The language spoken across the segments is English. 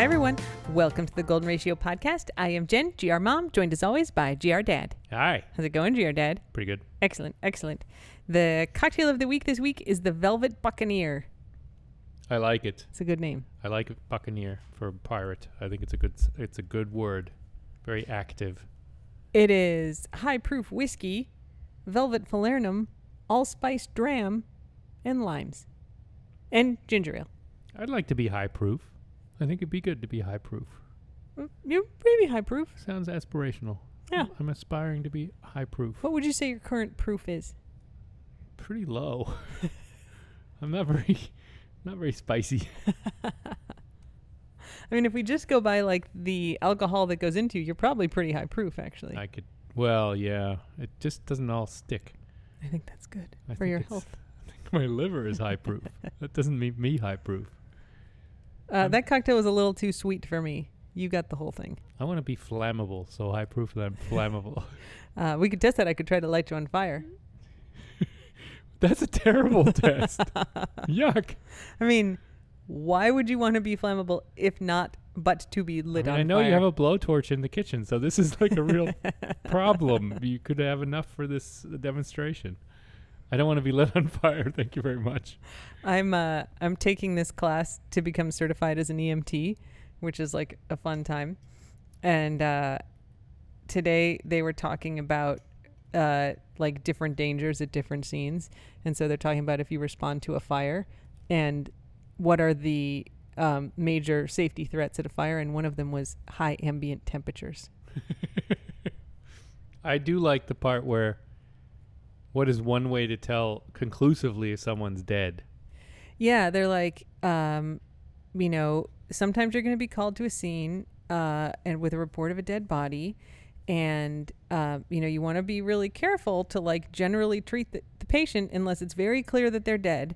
Hi, everyone. Welcome to the Golden Ratio Podcast. I am Jen, GR Mom, joined as always by GR Dad. Hi. How's it going, GR Dad? Pretty good. Excellent. Excellent. The cocktail of the week this week is the Velvet Buccaneer. I like it. It's a good name. I like Buccaneer for pirate. I think it's a good word. Very active. It is high-proof whiskey, Velvet Falernum, allspice dram, and limes. And ginger ale. I'd like to be high-proof. I think it'd be good to be high-proof. You're maybe high-proof. Sounds aspirational. Yeah. I'm aspiring to be high-proof. What would you say your current proof is? Pretty low. I'm not very spicy. I mean, if we just go by like the alcohol that goes into you, you're probably pretty high-proof, actually. Yeah. It just doesn't all stick. I think that's good for your health. I think my liver is high-proof. That doesn't make me high-proof. That cocktail was a little too sweet for me. You got the whole thing. I want to be flammable, so high proof that I'm flammable. We could test that. I could try to light you on fire. That's a terrible test. Yuck. I mean, why would you want to be flammable if not but to be lit on fire? I know you have a blowtorch in the kitchen, so this is like a real problem. You could have enough for this demonstration. I don't want to be lit on fire. Thank you very much. I'm taking this class to become certified as an EMT, which is like a fun time. And today they were talking about like different dangers at different scenes. And so they're talking about if you respond to a fire and what are the major safety threats at a fire. And one of them was high ambient temperatures. I do like the part where what is one way to tell conclusively if someone's dead? Yeah, they're like, sometimes you're going to be called to a scene and with a report of a dead body. And, you want to be really careful to like generally treat the patient unless it's very clear that they're dead.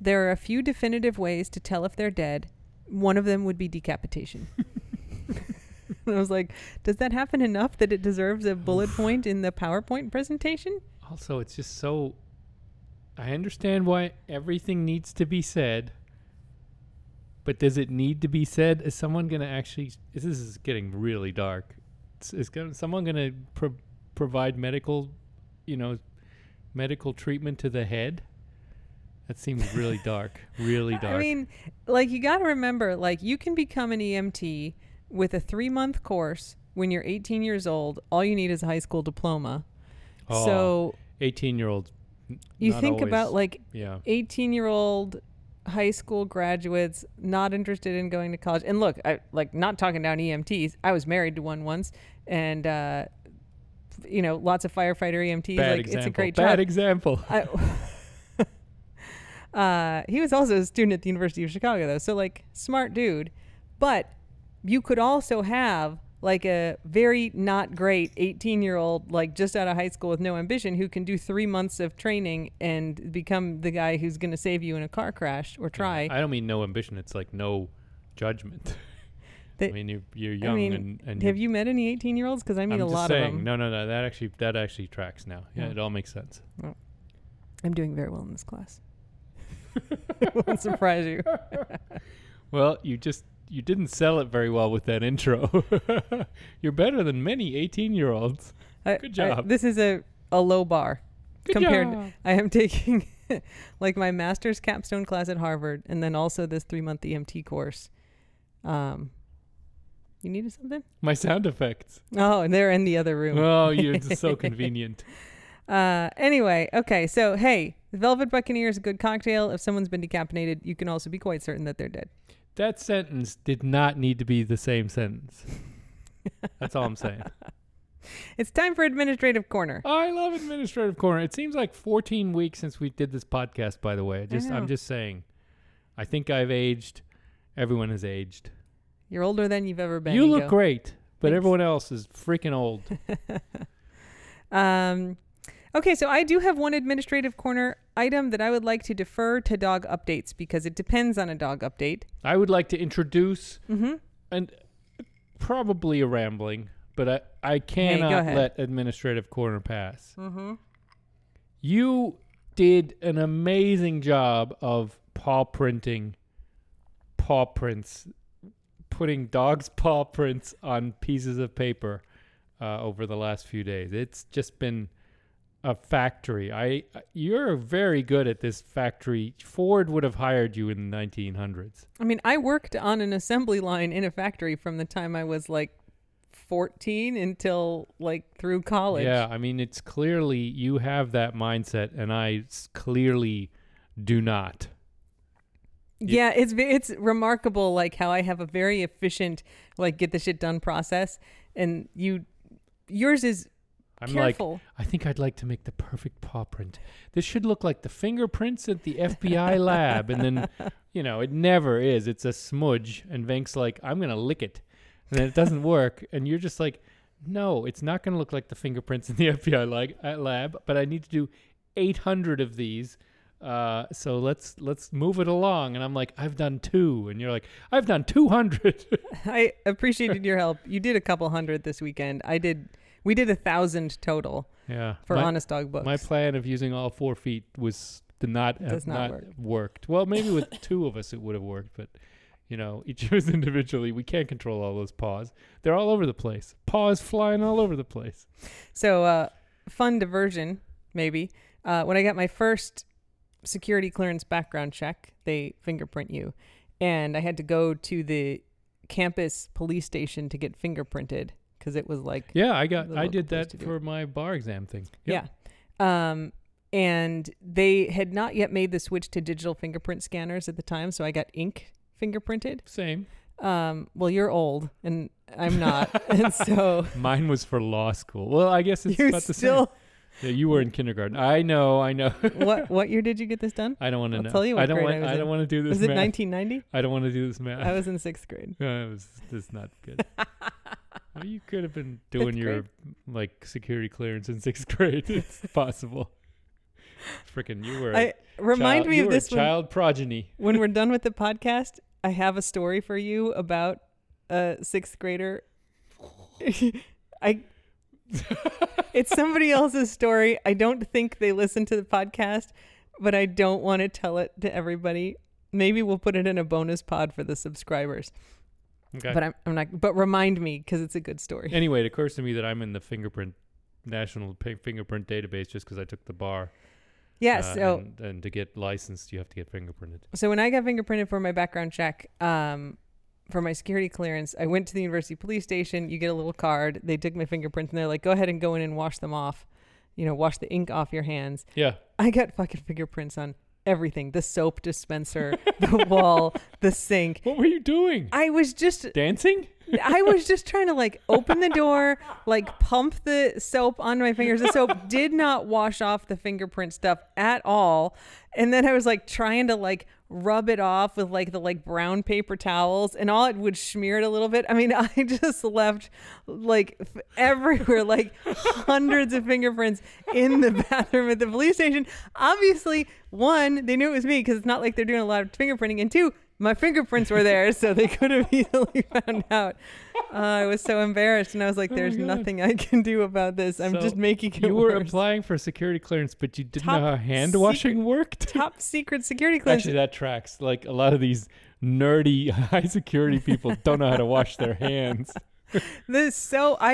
There are a few definitive ways to tell if they're dead. One of them would be decapitation. I was like, does that happen enough that it deserves a bullet point in the PowerPoint presentation? Also, it's just so... I understand why everything needs to be said, but does it need to be said? Is someone going to actually... This is getting really dark. Is someone going to provide medical treatment to the head? That seems really dark. Really dark. I mean, like, you got to remember, like, you can become an EMT with a 3-month course when you're 18 years old. All you need is a high school diploma. So 18-year-olds. You think about 18-year-old high school graduates not interested in going to college. And look, I like not talking down EMTs. I was married to one once, and lots of firefighter EMTs. Bad example. It's a great job. Bad example. He was also a student at the University of Chicago, though. So like smart dude, but you could also have like a very not great 18-year-old, like just out of high school with no ambition, who can do 3 months of training and become the guy who's going to save you in a car crash or try. I don't mean no ambition. It's like no judgment. I mean, you're young. I mean, and have you met any 18-year-olds? Because I meet a lot of them. No. That actually tracks now. Yeah, It all makes sense. Oh. I'm doing very well in this class. It won't surprise you. Well, you didn't sell it very well with that intro. You're better than many 18-year-olds. Good job. This is a low bar. Good compared job. I am taking like my master's capstone class at Harvard and then also this 3-month EMT course. You needed something? My sound effects. Oh, and they're in the other room. Oh, you're just so convenient. Anyway, okay. So, hey, Velvet Buccaneer is a good cocktail. If someone's been decapitated, you can also be quite certain that they're dead. That sentence did not need to be the same sentence. That's all I'm saying. It's time for Administrative Corner. I love Administrative Corner. It seems like 14 weeks since we did this podcast, by the way. I'm just saying. I think I've aged. Everyone has aged. You're older than you've ever been. You look great, but thanks. Everyone else is freaking old. Okay, so I do have one Administrative Corner item that I would like to defer to dog updates because it depends on a dog update. I would like to introduce, and probably a rambling, but I cannot let Administrative Corner pass. Mm-hmm. You did an amazing job of paw prints putting dogs' paw prints on pieces of paper over the last few days. It's just been a factory. You're very good at this factory. Ford would have hired you in the 1900s. I mean, I worked on an assembly line in a factory from the time I was like 14 until like through college. Yeah, I mean, it's clearly you have that mindset, and I clearly do not. Yeah, it's remarkable, like how I have a very efficient, like get the shit done process, and yours is careful. Like, I think I'd like to make the perfect paw print. This should look like the fingerprints at the FBI lab, and then it never is. It's a smudge, and Venk's like, I'm gonna lick it, and then it doesn't work, and you're just like, no, it's not gonna look like the fingerprints in the FBI lab, but I need to do 800 of these. So let's move it along. And I'm like, I've done 2. And you're like, I've done 200. I appreciated your help. You did a couple hundred this weekend. We did 1,000 total. Yeah. For Honest Dog Books. My plan of using all 4 feet was not worked. Well, maybe with 2 of us it would have worked, but each of us individually, we can't control all those paws. They're all over the place. Paws flying all over the place. So, fun diversion, maybe. When I got my first security clearance background check, they fingerprint you, and I had to go to the campus police station to get fingerprinted because it was like, yeah, I did that for my bar exam thing. Yep. Yeah. And they had not yet made the switch to digital fingerprint scanners at the time, so I got ink fingerprinted. Same. Well, you're old and I'm not. And so mine was for law school. Well, I guess it's about the same. Yeah, you were in kindergarten. I know. What year did you get this done? I don't want to know. I'll tell you what grade I was in. I don't want to do this math. Was it 1990? I don't want to do this math. I was in 6th grade. It's not good. Well, you could have been doing your like security clearance in 6th grade. It's possible. Freaking, you were. Remind me of this child progeny. When we're done with the podcast, I have a story for you about a 6th grader. It's somebody else's story. I don't think they listen to the podcast, but I don't want to tell it to everybody. Maybe we'll put it in a bonus pod for the subscribers. Okay. But I'm not. But remind me, because it's a good story. Anyway, it occurs to me that I'm in the national fingerprint database just because I took the bar. Yeah. And to get licensed, you have to get fingerprinted. So when I got fingerprinted for my background check, for my security clearance, I went to the university police station. You get a little card. They took my fingerprints and they're like, go ahead and go in and wash them off. Wash the ink off your hands. Yeah. I got fucking fingerprints on everything. The soap dispenser, the wall, the sink. What were you doing? I was just dancing. I was just trying to like open the door, like pump the soap on my fingers. The soap did not wash off the fingerprint stuff at all. And then I was like trying to like rub it off with like the like brown paper towels, and all it would smear it a little bit. I mean, I just left like everywhere, like hundreds of fingerprints in the bathroom at the police station. Obviously, 1, they knew it was me because it's not like they're doing a lot of fingerprinting. And 2, my fingerprints were there, so they could have easily found out. I was so embarrassed, and I was like, there's nothing I can do about this. I'm just making it worse. You were applying for security clearance, but you didn't know how hand-washing worked? Top secret security clearance. Actually, that tracks. Like, a lot of these nerdy, high-security people don't know how to wash their hands. I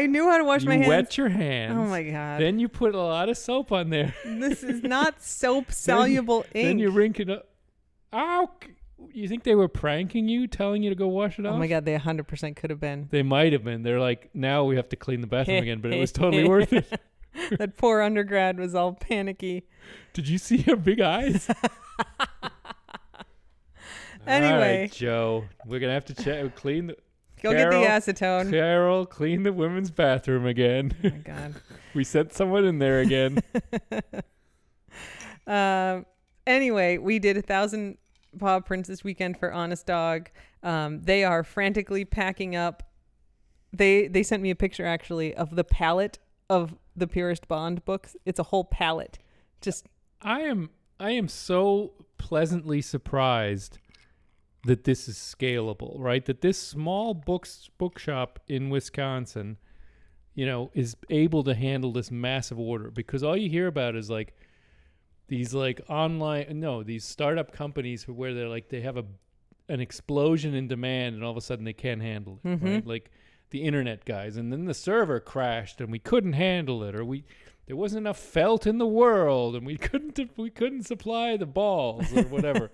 knew how to wash my hands. You wet your hands. Oh, my God. Then you put a lot of soap on there. This is not soap-soluble ink. Then you rink it up. Ow! You think they were pranking you, telling you to go wash it off? Oh, my God. They 100% could have been. They might have been. They're like, now we have to clean the bathroom again, but it was totally worth it. That poor undergrad was all panicky. Did you see her big eyes? Anyway. All right, Joe. We're going to have to clean the... Get the acetone. Carol, clean the women's bathroom again. Oh, my God. We sent someone in there again. Anyway, we did 1,000... paw prints this weekend for Honest Dog. They are frantically packing up. They sent me a picture actually of the palette of the Pierce Bond books. It's a whole palette. Just I am so pleasantly surprised that this is scalable, right? That this small bookshop in Wisconsin, is able to handle this massive order, because all you hear about is like these startup companies where they're like, they have a an explosion in demand, and all of a sudden they can't handle it, mm-hmm. right? Like the internet guys, and then the server crashed, and we couldn't handle it, or there wasn't enough felt in the world, and we couldn't supply the balls or whatever.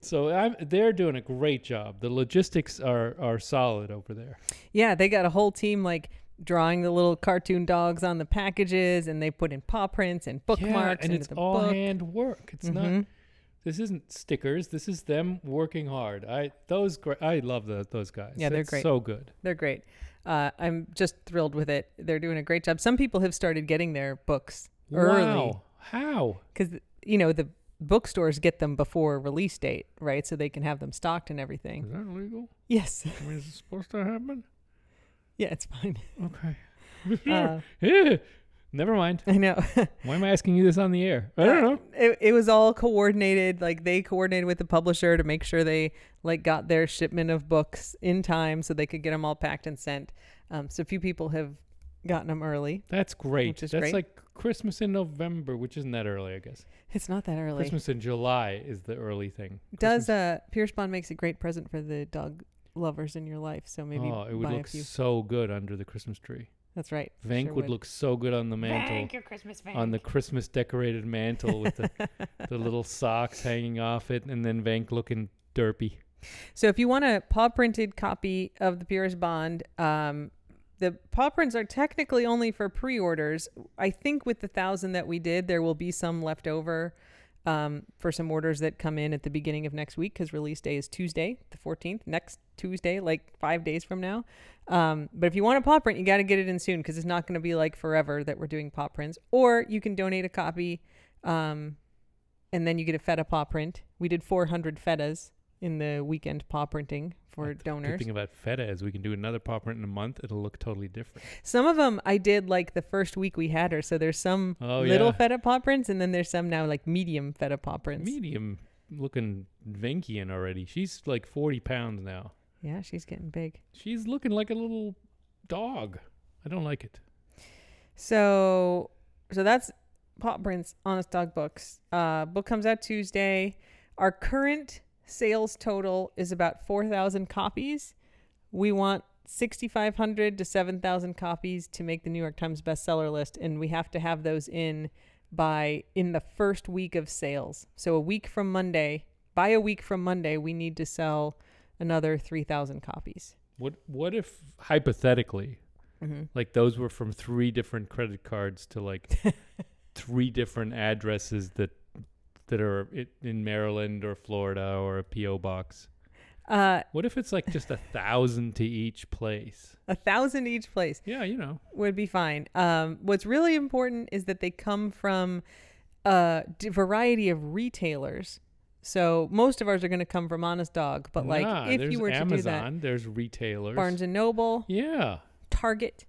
So they're doing a great job. The logistics are solid over there. Yeah, they got a whole team like drawing the little cartoon dogs on the packages, and they put in paw prints and bookmarks. Yeah, and it's all hand work. It's mm-hmm. not. This isn't stickers. This is them working hard. I love those guys. Yeah, they're great. So good. They're great. I'm just thrilled with it. They're doing a great job. Some people have started getting their books early. Wow. How? Because the bookstores get them before release date, right? So they can have them stocked and everything. Is that legal? Yes. I mean, is it supposed to happen? Yeah, it's fine. Okay. Never mind. I know. Why am I asking you this on the air? I don't know. It was all coordinated. Like they coordinated with the publisher to make sure they like got their shipment of books in time so they could get them all packed and sent. So a few people have gotten them early. That's great. That's great. Like Christmas in November, which isn't that early, I guess. It's not that early. Christmas in July is the early thing. Does Pierce Bond makes a great present for the dog lovers in your life? So maybe it would look so good under the Christmas tree. That's right. Vank would look so good on the mantle. Vank, your Christmas Vank. On the Christmas decorated mantle with the little socks hanging off it, and then Vank looking derpy. So if you want a paw printed copy of the Pierce Bond, the paw prints are technically only for pre-orders. I think with the 1,000 that we did, there will be some left over for some orders that come in at the beginning of next week, because release day is Tuesday, the 14th, next Tuesday, like 5 days from now. But if you want a paw print, you got to get it in soon, because it's not going to be like forever that we're doing paw prints. Or you can donate a copy and then you get a feta paw print. We did 400 fetas in the weekend paw printing for donors. The thing about feta is we can do another paw print in a month. It'll look totally different. Some of them I did like the first week we had her. So there's some little feta paw prints, and then there's some now like medium feta paw prints. Medium looking Vankian already. She's like 40 pounds now. Yeah, she's getting big. She's looking like a little dog. I don't like it. So that's Paw Prints, Honest Dog Books. Book comes out Tuesday. Our current sales total is about 4,000 copies. We want 6,500 to 7,000 copies to make the New York Times bestseller list, and we have to have those in the first week of sales. So by a week from Monday, we need to sell another 3,000 copies. What if hypothetically, mm-hmm. like those were from 3 different credit cards to like 3 different addresses that are in Maryland or Florida or a P.O. box? What if it's like just 1,000 to each place? 1,000 each place. Yeah, would be fine. What's really important is that they come from a variety of retailers. So most of ours are going to come from Honest Dog, but if you were Amazon, to do that, there's retailers, Barnes and Noble, yeah, Target.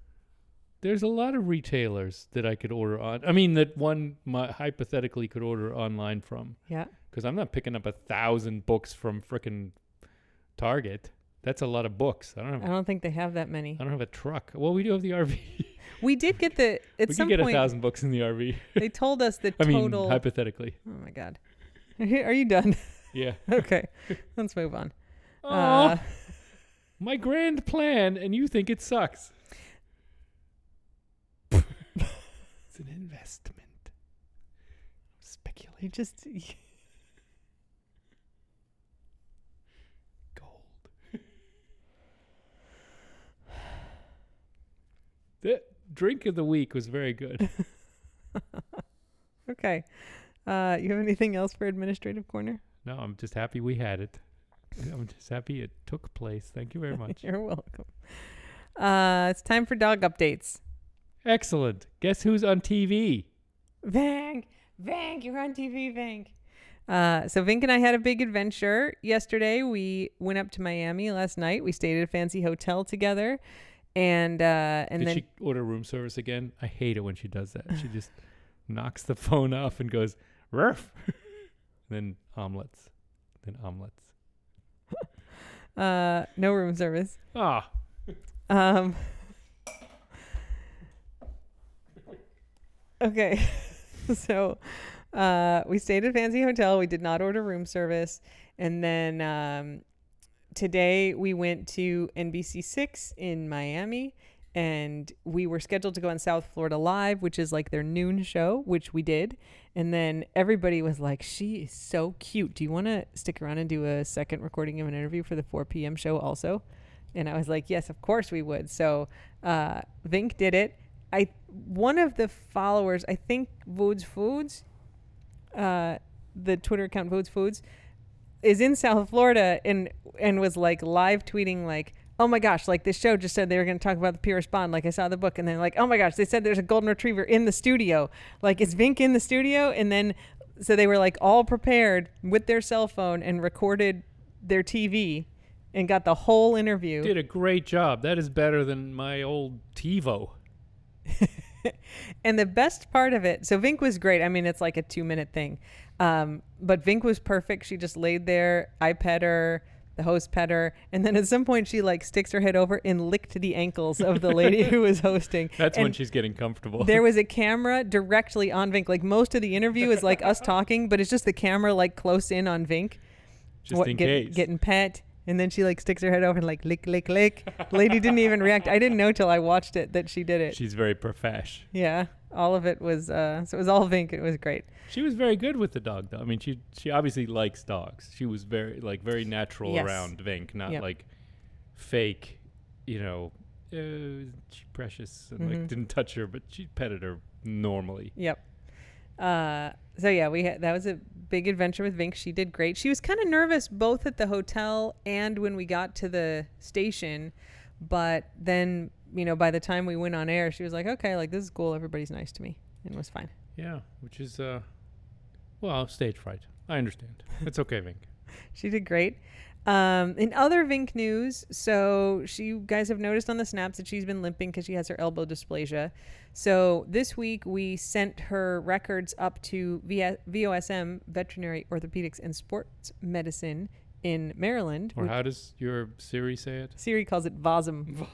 There's a lot of retailers that I could order on. I mean, that one hypothetically could order online from. Yeah, because I'm not picking up 1,000 books from frickin' Target. That's a lot of books. I don't think they have that many. I don't have a truck. Well, we do have the RV. We did get at some point we could get 1,000 books in the RV. They told us the total. I mean, hypothetically. Oh my God. Are you done? Yeah. Okay. Let's move on. My grand plan, and you think it sucks. It's an investment. Speculate. You just... Gold. The drink of the week was very good. Okay. You have anything else for Administrative Corner? No, I'm just happy we had it. I'm just happy it took place. Thank you very much. You're welcome. It's time for dog updates. Excellent. Guess who's on TV? Vank. Vank, you're on TV, Vank. So Vink and I had a big adventure yesterday. We went up to Miami last night. We stayed at a fancy hotel together. And Did she order room service again? I hate it when she does that. She just knocks the phone off and goes... Ruff. Then omelets. No room service. Ah. Okay. So we stayed at a fancy hotel. We did not order room service. And then today we went to NBC6 in Miami, and we were scheduled to go on South Florida Live, which is like their noon show, which we did. And then everybody was like, she is so cute. Do you want to stick around and do a second recording of an interview for the 4 p.m. show also? And I was like, yes, of course we would. So Vink did it. One of the followers, I think Voods, the Twitter account Voods, is in South Florida and was like live tweeting like, oh my gosh, like this show just said they were going to talk about the Pierce Bond. Like I saw the book and then like, oh my gosh, they said there's a golden retriever in the studio. Like is Vink in the studio? And then, so they were like all prepared with their cell phone and recorded their TV and got the whole interview. Did a great job. That is better than my old TiVo. And the best part of it, so Vink was great. I mean, it's like a 2-minute thing. But Vink was perfect. She just laid there. I pet her. The host pet her. And then at some point she like sticks her head over and licked the ankles of the lady who was hosting. That's when she's getting comfortable. There was a camera directly on Vink. Like most of the interview is like us talking, but it's just the camera like close in on Vink. Just in case. Getting pet. And then she like sticks her head over and like lick, lick, lick. Lady didn't even react. I didn't know till I watched it that she did it. She's very profesh. Yeah. All of it was, so it was all Vink. It was great. She was very good with the dog though. I mean, she obviously likes dogs. She was very natural around Vink, not like fake, you know, she precious and like didn't touch her, but she petted her normally. Yep. So yeah, that was a big adventure with Vink. She did great. She was kind of nervous both at the hotel and when we got to the station, but then, you know, by the time we went on air, she was like, okay, like this is cool. Everybody's nice to me, and it was fine. Yeah. Which is, stage fright. I understand. It's okay, Vink. She did great. In other Vink news, so you guys have noticed on the snaps that she's been limping because she has her elbow dysplasia. So this week we sent her records up to VOSM, Veterinary Orthopedics and Sports Medicine in Maryland. Or how does your Siri say it? Siri calls it VOSM.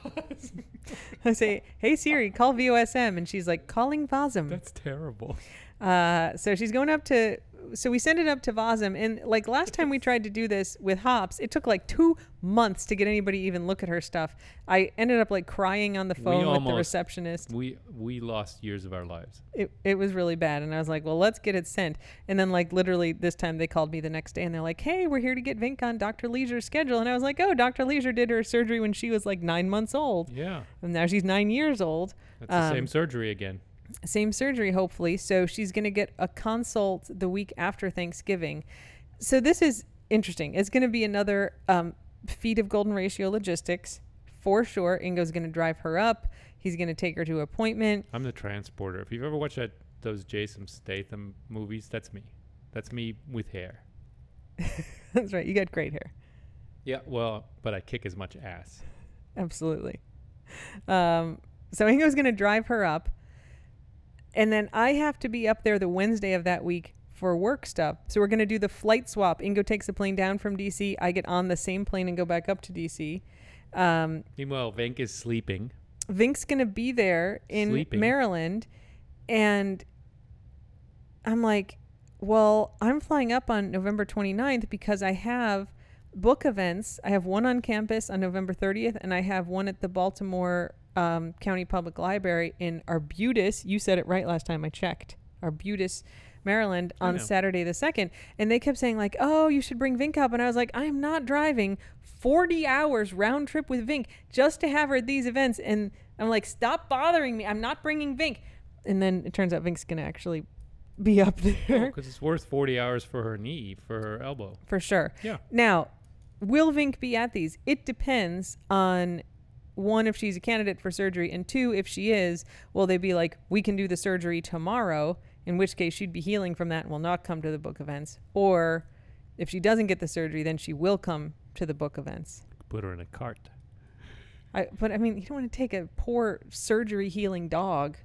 I say, hey Siri, call VOSM. And she's like, calling VOSM. That's terrible. So she's going up to... So we sent it up to VOSM, and like last time we tried to do this with Hops, it took like 2 months to get anybody even look at her stuff. I ended up like crying on the phone with the receptionist. We lost years of our lives. It was really bad, and I was like, well, let's get it sent. And then like literally this time they called me the next day, and they're like, hey, we're here to get Vink on Dr. Leisure's schedule. And I was like, oh, Dr. Leisure did her surgery when she was like 9 months old. Yeah. And now she's 9 years old. That's the same surgery again. Same surgery, hopefully. So she's going to get a consult the week after Thanksgiving. So this is interesting. It's going to be another feat of golden ratio logistics for sure. Ingo's going to drive her up. He's going to take her to an appointment. I'm the transporter. If you've ever watched those Jason Statham movies, that's me. That's me with hair. That's right. You got great hair. Yeah, well, but I kick as much ass. Absolutely. So Ingo's going to drive her up. And then I have to be up there the Wednesday of that week for work stuff. So we're going to do the flight swap. Ingo takes the plane down from D.C. I get on the same plane and go back up to D.C. Meanwhile, Vink is sleeping. Vink's going to be there in Maryland. And I'm like, well, I'm flying up on November 29th because I have book events. I have one on campus on November 30th, and I have one at the Baltimore County Public Library in Arbutus. You said it right last time I checked. Arbutus, Maryland on Saturday the 2nd. And they kept saying like, oh, you should bring Vink up. And I was like, I am not driving 40 hours round trip with Vink just to have her at these events. And I'm like, stop bothering me. I'm not bringing Vink. And then it turns out Vink's going to actually be up there. Because it's worth 40 hours for her knee, for her elbow. For sure. Yeah. Now, will Vink be at these? It depends on... one, if she's a candidate for surgery, and two, if she is, will they be like, we can do the surgery tomorrow, in which case she'd be healing from that and will not come to the book events. Or if she doesn't get the surgery, then she will come to the book events. Put her in a cart. But I mean, you don't want to take a poor surgery healing dog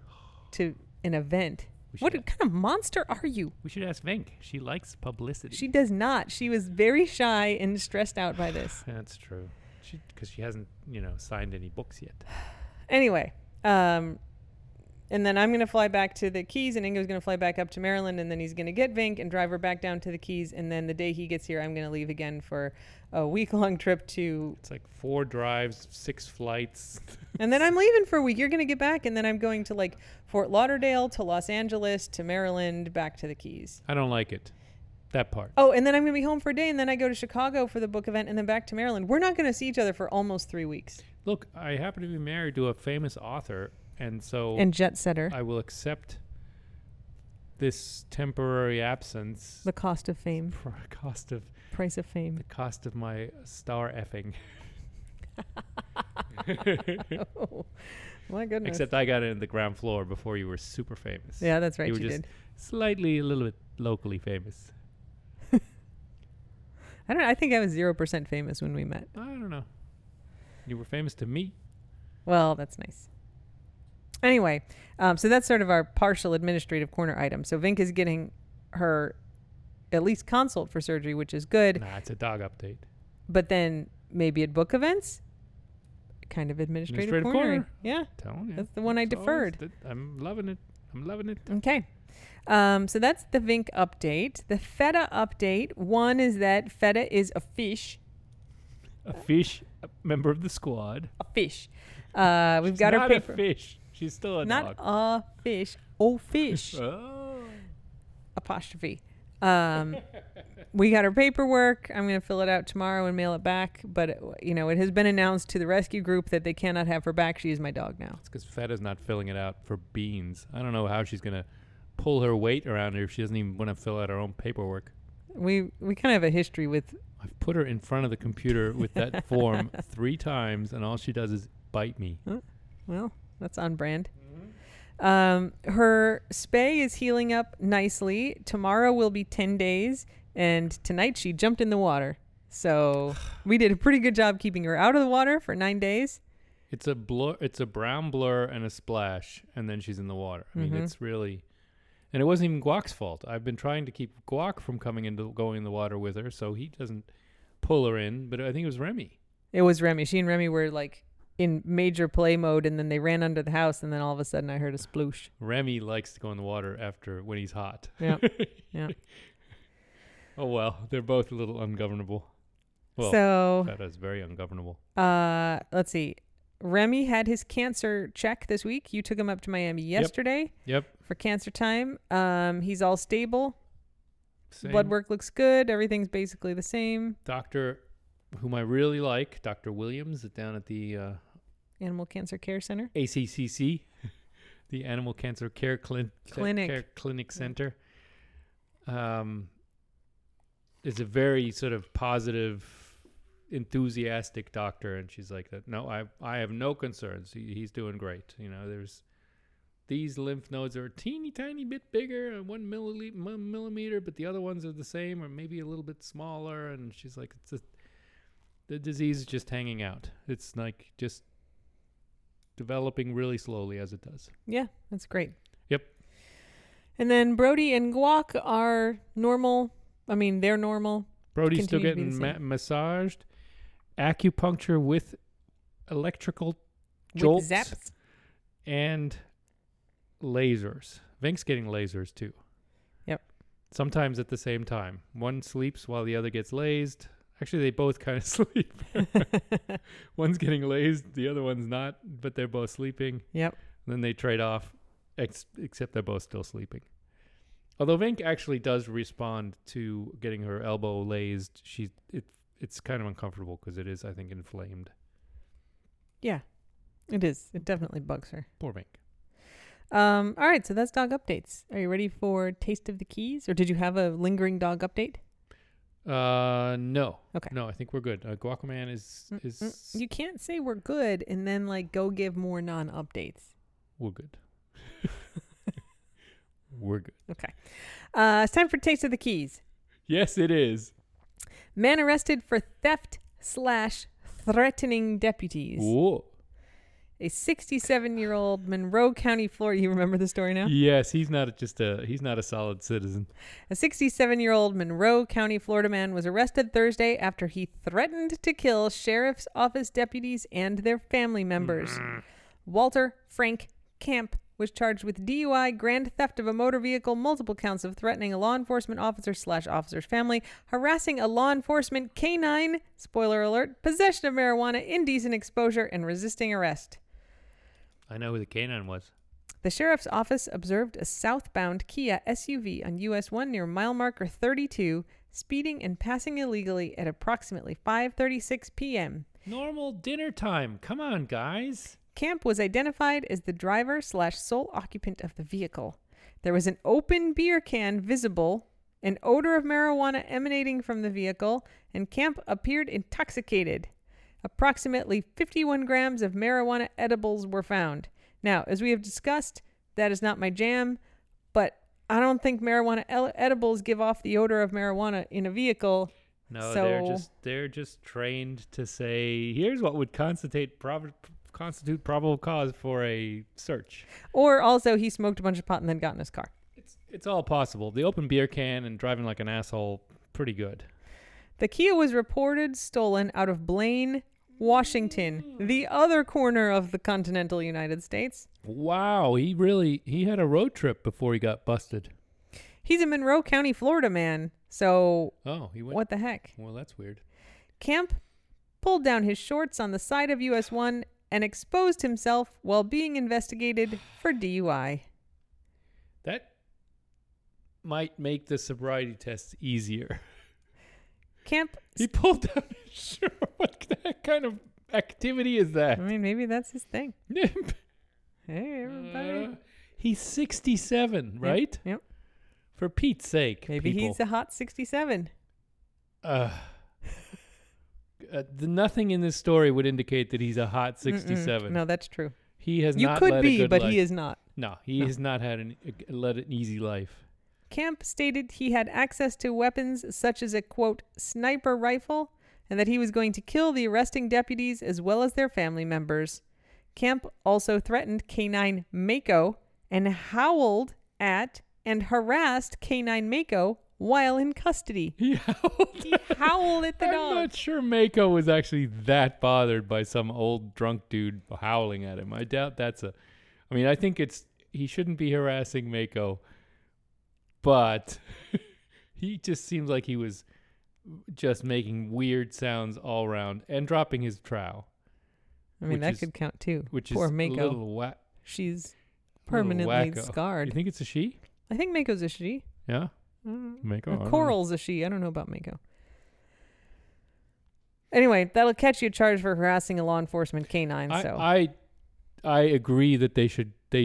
to an event. What kind of monster are you? We should ask Vink. She likes publicity. She does not. She was very shy and stressed out by this. That's true. Because she hasn't, signed any books yet. Anyway, And then I'm going to fly back to the Keys, and Ingo's going to fly back up to Maryland, and then he's going to get Vink and drive her back down to the Keys. And then the day he gets here, I'm going to leave again for a week-long trip to... It's like 4 drives, 6 flights. And then I'm leaving for a week. You're going to get back, and then I'm going to, like, Fort Lauderdale to Los Angeles to Maryland back to the Keys. I don't like it. That part. Oh, and then I'm going to be home for a day, and then I go to Chicago for the book event, and then back to Maryland. We're not going to see each other for almost 3 weeks. Look, I happen to be married to a famous author... And so, and jet setter, I will accept this temporary absence. The cost of fame. Price of fame. The cost of my star effing. Oh, my goodness. Except I got into the ground floor before you were super famous. Yeah, that's right. You were just did. Slightly, a little bit locally famous. I don't know. I think I was 0% famous when we met. I don't know. You were famous to me. Well, that's nice. Anyway, so that's sort of our partial administrative corner item. So Vink is getting her at least consult for surgery, which is good. Nah, it's a dog update. But then maybe at book events, kind of administrative corner. Yeah. Telling you. That's the one I deferred. I'm loving it. Okay. So that's the Vink update. The feta update. One is that feta is a fish. A fish, a member of the squad. A fish. We've got her paper. Not a fish. She's still a dog. Not a fish. Oh, fish. Oh. Apostrophe. We got her paperwork. I'm going to fill it out tomorrow and mail it back. But, it has been announced to the rescue group that they cannot have her back. She is my dog now. It's because Feta's not filling it out for beans. I don't know how she's going to pull her weight around here if she doesn't even want to fill out her own paperwork. We kind of have a history with... I've put her in front of the computer with that form 3 times, and all she does is bite me. Huh? Well... That's on brand. Mm-hmm. Her spay is healing up nicely. Tomorrow will be 10 days. And tonight she jumped in the water. So we did a pretty good job keeping her out of the water for 9 days. It's a blur. It's a brown blur and a splash. And then she's in the water. I mean, it's really... And it wasn't even Guac's fault. I've been trying to keep Guac from going in the water with her. So he doesn't pull her in. But I think it was Remy. It was Remy. She and Remy were like... in major play mode, and then they ran under the house, and then all of a sudden I heard a sploosh. Remy likes to go in the water after when he's hot. Yeah. Yeah. Oh, well, they're both a little ungovernable. Well, so, that is very ungovernable. Let's see. Remy had his cancer check this week. You took him up to Miami yesterday. Yep. For cancer time. He's all stable. Same. Blood work looks good. Everything's basically the same. Doctor, whom I really like, Dr. Williams, down at the... Animal Cancer Care Center? ACCC, the Animal Cancer Care Clinic Center. Is a very sort of positive, enthusiastic doctor, and she's like, no, I have no concerns. He's doing great. There's these lymph nodes are a teeny tiny bit bigger, 1 millimeter, but the other ones are the same or maybe a little bit smaller, and she's like, it's a... The disease is just hanging out. It's like just developing really slowly as it does. Yeah, that's great. Yep. And then Brody and Guac are normal. I mean, they're normal. Brody's still getting massaged. Acupuncture with electrical jolts. With zaps. And lasers. Vink's getting lasers too. Yep. Sometimes at the same time. One sleeps while the other gets lazed. Actually, they both kind of sleep. One's getting lazed, the other one's not, but they're both sleeping. Yep. And then they trade off, except they're both still sleeping. Although Vink actually does respond to getting her elbow lazed. It's kind of uncomfortable because it is, I think, inflamed. Yeah, it is. It definitely bugs her. Poor Vink. All right, so that's dog updates. Are you ready for Taste of the Keys? Or did you have a lingering dog update? No. Okay. No, I think we're good. Guacaman is... You can't say we're good and then go give more non-updates. We're good. We're good. Okay. It's time for Taste of the Keys. Yes, it is. Man arrested for theft / threatening deputies. Whoa. A 67-year-old Monroe County, Florida. You remember the story now? Yes, he's not a solid citizen. A 67-year-old Monroe County, Florida man was arrested Thursday after he threatened to kill sheriff's office deputies and their family members. Walter Frank Camp was charged with DUI, grand theft of a motor vehicle, multiple counts of threatening a law enforcement officer / officer's family, harassing a law enforcement canine, spoiler alert, possession of marijuana, indecent exposure, and resisting arrest. I know who the canine was. The sheriff's office observed a southbound Kia SUV on US 1 near mile marker 32, speeding and passing illegally at approximately 5:36 p.m. Normal dinner time. Come on, guys. Camp was identified as the driver / sole occupant of the vehicle. There was an open beer can visible, an odor of marijuana emanating from the vehicle, and Camp appeared intoxicated. Approximately 51 grams of marijuana edibles were found. Now, as we have discussed, that is not my jam, but I don't think marijuana edibles give off the odor of marijuana in a vehicle. No, so they're just trained to say, here's what would constitute probable cause for a search. Or also he smoked a bunch of pot and then got in his car. It's all possible. The open beer can and driving like an asshole, pretty good. The Kia was reported stolen out of Blaine, Washington, the other corner of the continental United States. Wow, he had a road trip before he got busted. He's a Monroe County, Florida man, so what the heck? Well, that's weird. Camp pulled down his shorts on the side of US 1 and exposed himself while being investigated for DUI. That might make the sobriety test easier. Camp. He pulled down his shirt. What kind of activity is that? I mean, maybe that's his thing. Hey, everybody. He's 67, right? Yep. For Pete's sake, maybe people. He's a hot 67. Nothing in this story would indicate that he's a hot 67. No, that's true. He has not led a good life. You could be, but he is not. No, he has not had led an easy life. Camp stated he had access to weapons such as a, quote, sniper rifle, and that he was going to kill the arresting deputies as well as their family members. Camp also threatened Canine Mako and howled at and harassed Canine Mako while in custody. He howled at the dog. I'm not sure Mako was actually that bothered by some old drunk dude howling at him. I doubt that's I think he shouldn't be harassing Mako. But he just seems like he was just making weird sounds all around and dropping his trowel. I mean, that could count too. Which poor is Mako. She's permanently scarred. You think it's a she? I think Mako's a she. Yeah? Mako. Coral's a she. I don't know about Mako. Anyway, that'll catch you charged for harassing a law enforcement canine. I agree that they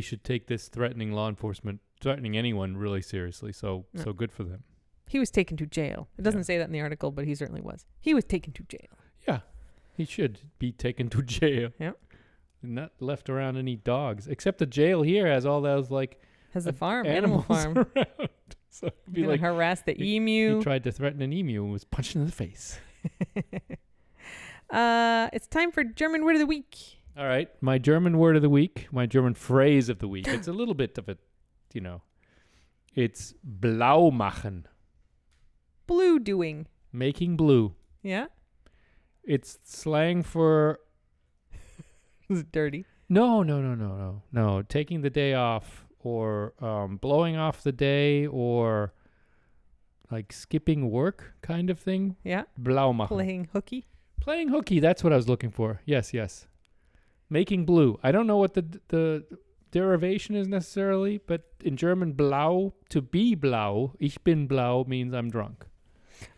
should take this threatening anyone really seriously, so good for them. He was taken to jail. It doesn't say that in the article, but he certainly was. He was taken to jail. Yeah, he should be taken to jail. Yeah, not left around any dogs, except the jail here has all those has a farm, animal farm. Around. So it'd be like harass the emu. He tried to threaten an emu and was punched in the face. It's time for German word of the week. All right, my German word of the week, my German phrase of the week. It's a little bit of a it's Blaumachen. Blue doing. Making blue. Yeah. It's slang for... It's dirty. No. Taking the day off or blowing off the day or skipping work kind of thing. Yeah. Blaumachen. Playing hooky. That's what I was looking for. Yes. Making blue. I don't know what the derivation is necessarily, but in German, blau, to be blau, ich bin blau means I'm drunk.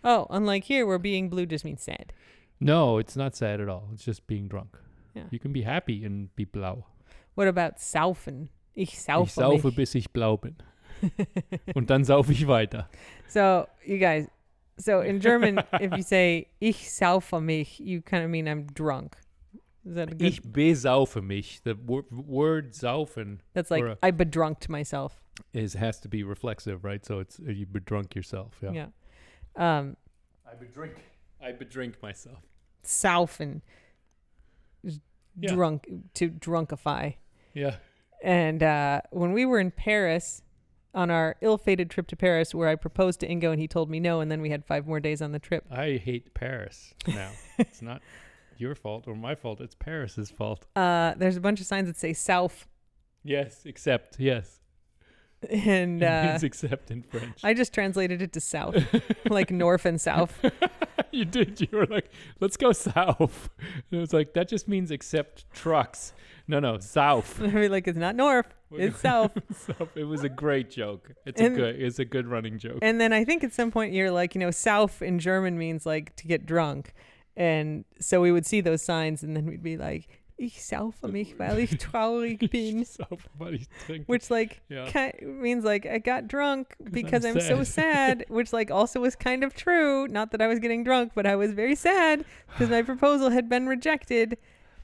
Oh, unlike here where being blue just means sad. No, it's not sad at all. It's just being drunk. Yeah. You can be happy and be blau. What about saufen? Ich saufe bis ich blau bin. Und dann saufe ich weiter. So, you guys, in German, if you say, ich saufe mich, you kind of mean I'm drunk. Is that a good... Ich besaufe mich. The word saufen. That's like I bedrunked myself. Has to be reflexive, right? So it's you bedrunk yourself. Yeah. Yeah. I bedrink myself. Saufen. Yeah. Drunk to drunkify. Yeah. And when we were in Paris on our ill-fated trip to Paris, where I proposed to Ingo and he told me no, and then we had 5 more days on the trip. I hate Paris now. It's not your fault or my fault, it's Paris's fault. There's a bunch of signs that say south Yes, except, yes. And it means except in French. I just translated it to south, like north and south. You did. You were like, let's go south. And it was like, that just means except trucks. No, south. I mean, like, it's not north. It's south. It was a great joke. It's a good running joke. And then I think at some point you're like, south in German means like to get drunk. And so we would see those signs and then we'd be like, ich saufe mich, weil ich traurig bin. Which like means like I got drunk because I'm so sad, which like also was kind of true. Not that I was getting drunk, but I was very sad because my proposal had been rejected.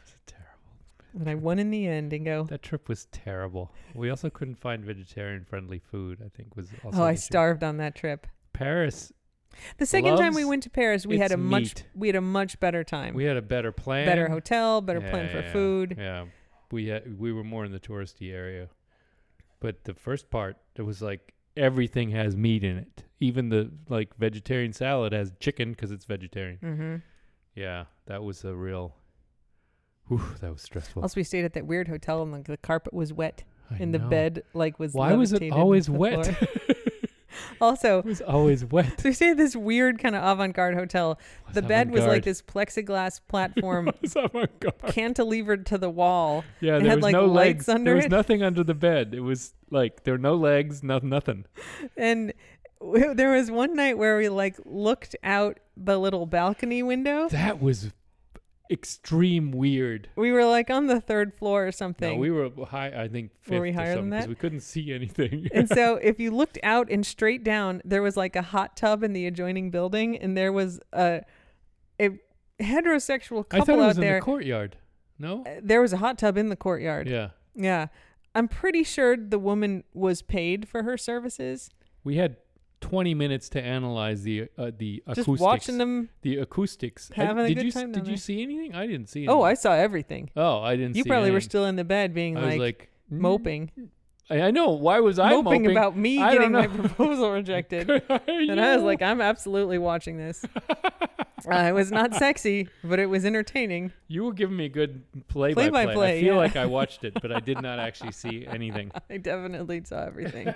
It's terrible. And I won in the end, Ingo. That trip was terrible. We also couldn't find vegetarian friendly food, I think was also I starved on that trip. Paris. The second time we went to Paris, we had a much better time. We had a better plan, better hotel, better plan for food. Yeah, we were more in the touristy area, but the first part it was like everything has meat in it. Even the like vegetarian salad has chicken because it's vegetarian. Mm-hmm. Yeah, that was a real. That was stressful. Also, we stayed at that weird hotel and like the carpet was wet, the bed like was. Why was it always wet? Also, it was always wet. So we stayed at this weird kind of avant-garde hotel. The bed was like this plexiglass platform, cantilevered to the wall. Yeah, there was no legs under it. There was nothing under the bed. It was like there were no legs, nothing. And there was one night where we like looked out the little balcony window. That was extreme weird. We were like on the third floor or something. No, we were high, I think fifth. Were we higher than that? Because we couldn't see anything. And so if you looked out and straight down, there was like a hot tub in the adjoining building, and there was a heterosexual couple out there. I thought it was in the courtyard. No? There was a hot tub in the courtyard. Yeah. Yeah. I'm pretty sure the woman was paid for her services. We had 20 minutes to analyze the acoustics. Just watching them. The acoustics. Having a good time. Did you see anything? I didn't see anything. Oh, I saw everything. Oh, I didn't see anything. You probably were still in the bed being like moping. I know. Why was I moping? Moping about me getting my proposal rejected. And I was like, I'm absolutely watching this. It was not sexy, but it was entertaining. You were giving me a good play-by-play. I feel like I watched it, but I did not actually see anything. I definitely saw everything.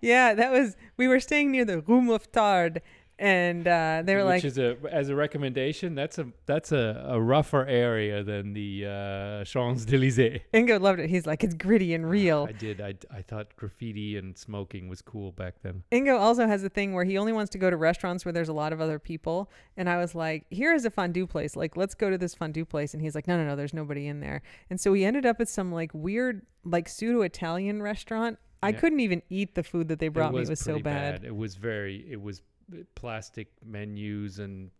Yeah, that was, we were staying near the Rue Mouffetard, and they were which is as a recommendation, that's a rougher area than the Champs d'Elysée. Ingo loved it. He's like, it's gritty and real. I did. I thought graffiti and smoking was cool back then. Ingo also has a thing where he only wants to go to restaurants where there's a lot of other people. And I was like, here is a fondue place. Like, let's go to this fondue place. And he's like, no, there's nobody in there. And so we ended up at some like weird, like pseudo-Italian restaurant. I couldn't even eat the food that they brought me. It was so bad. It was plastic menus and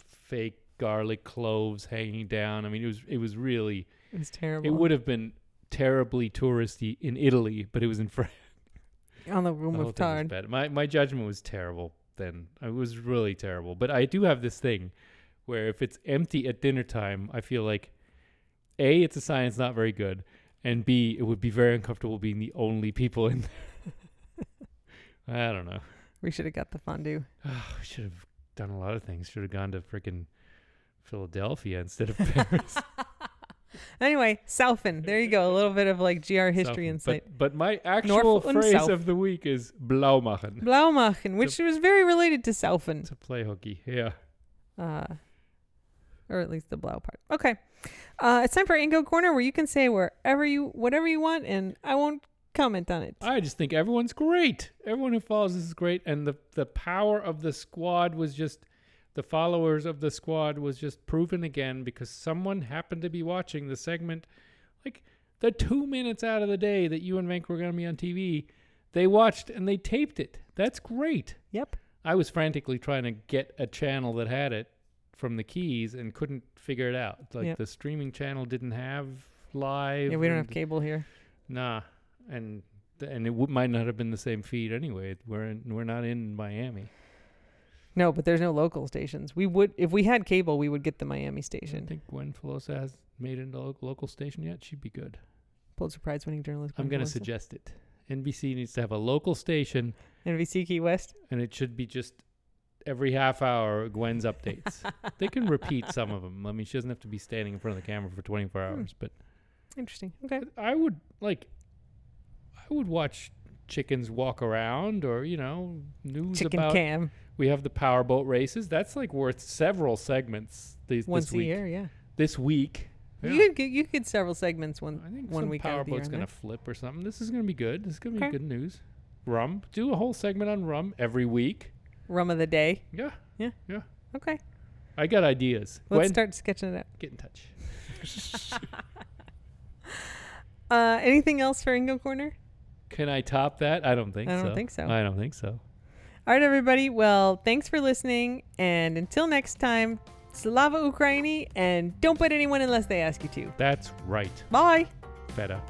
fake garlic cloves hanging down. I mean, it was really. It was terrible. It would have been terribly touristy in Italy, but it was in France. On the Rue Mouffetard. My judgment was terrible then. It was really terrible. But I do have this thing where if it's empty at dinner time, I feel like, A, it's a sign it's not very good. And B, it would be very uncomfortable being the only people in there. I don't know. We should have got the fondue. Oh, we should have done a lot of things. Should have gone to freaking Philadelphia instead of Paris. Anyway, Soufen. There you go. A little bit of like GR history insight. But my actual phrase of the week is Blaumachen. Blaumachen, which was very related to Soufen. To play hooky, yeah. Or at least the Blau part. Okay. It's time for Ingo Corner, where you can say whatever you want, and I won't comment on it. I just think everyone's great. Everyone who follows this is great. And the power of the squad was just, the followers of the squad was just proven again because someone happened to be watching the segment. Like the 2 minutes out of the day that you and Vank were going to be on TV, they watched and they taped it. That's great. Yep. I was frantically trying to get a channel that had it from the keys and couldn't figure it out. Like the streaming channel didn't have live. Yeah, we don't have cable here. Nah, and it might not have been the same feed anyway. We're not in Miami. No, but there's no local stations. We would if we had cable, we would get the Miami station. I think Gwen Filosa has made it into a local station yet. She'd be good. Pulitzer Prize winning journalist. I'm going to suggest it. NBC needs to have a local station. NBC Key West. And it should be just. Every half hour, Gwen's updates. They can repeat some of them. I mean, she doesn't have to be standing in front of the camera for 24 hours, but Interesting. Okay. I would watch chickens walk around, or, you know, news Chicken about Cam. We have the powerboat races. That's like worth several segments once a year. This week. Yeah. You could several segments one week. I think some powerboat's going to flip or something. This is going to be good. This is going to be good news. Rum. Do a whole segment on rum every week. Rum of the day. Yeah. Yeah. Yeah. Okay. I got ideas. Let's start sketching it out. Get in touch. Anything else for Ingo Corner? Can I top that? I don't think so. All right, everybody. Well, thanks for listening. And until next time, Slava Ukraini, and don't put anyone unless they ask you to. That's right. Bye. Better.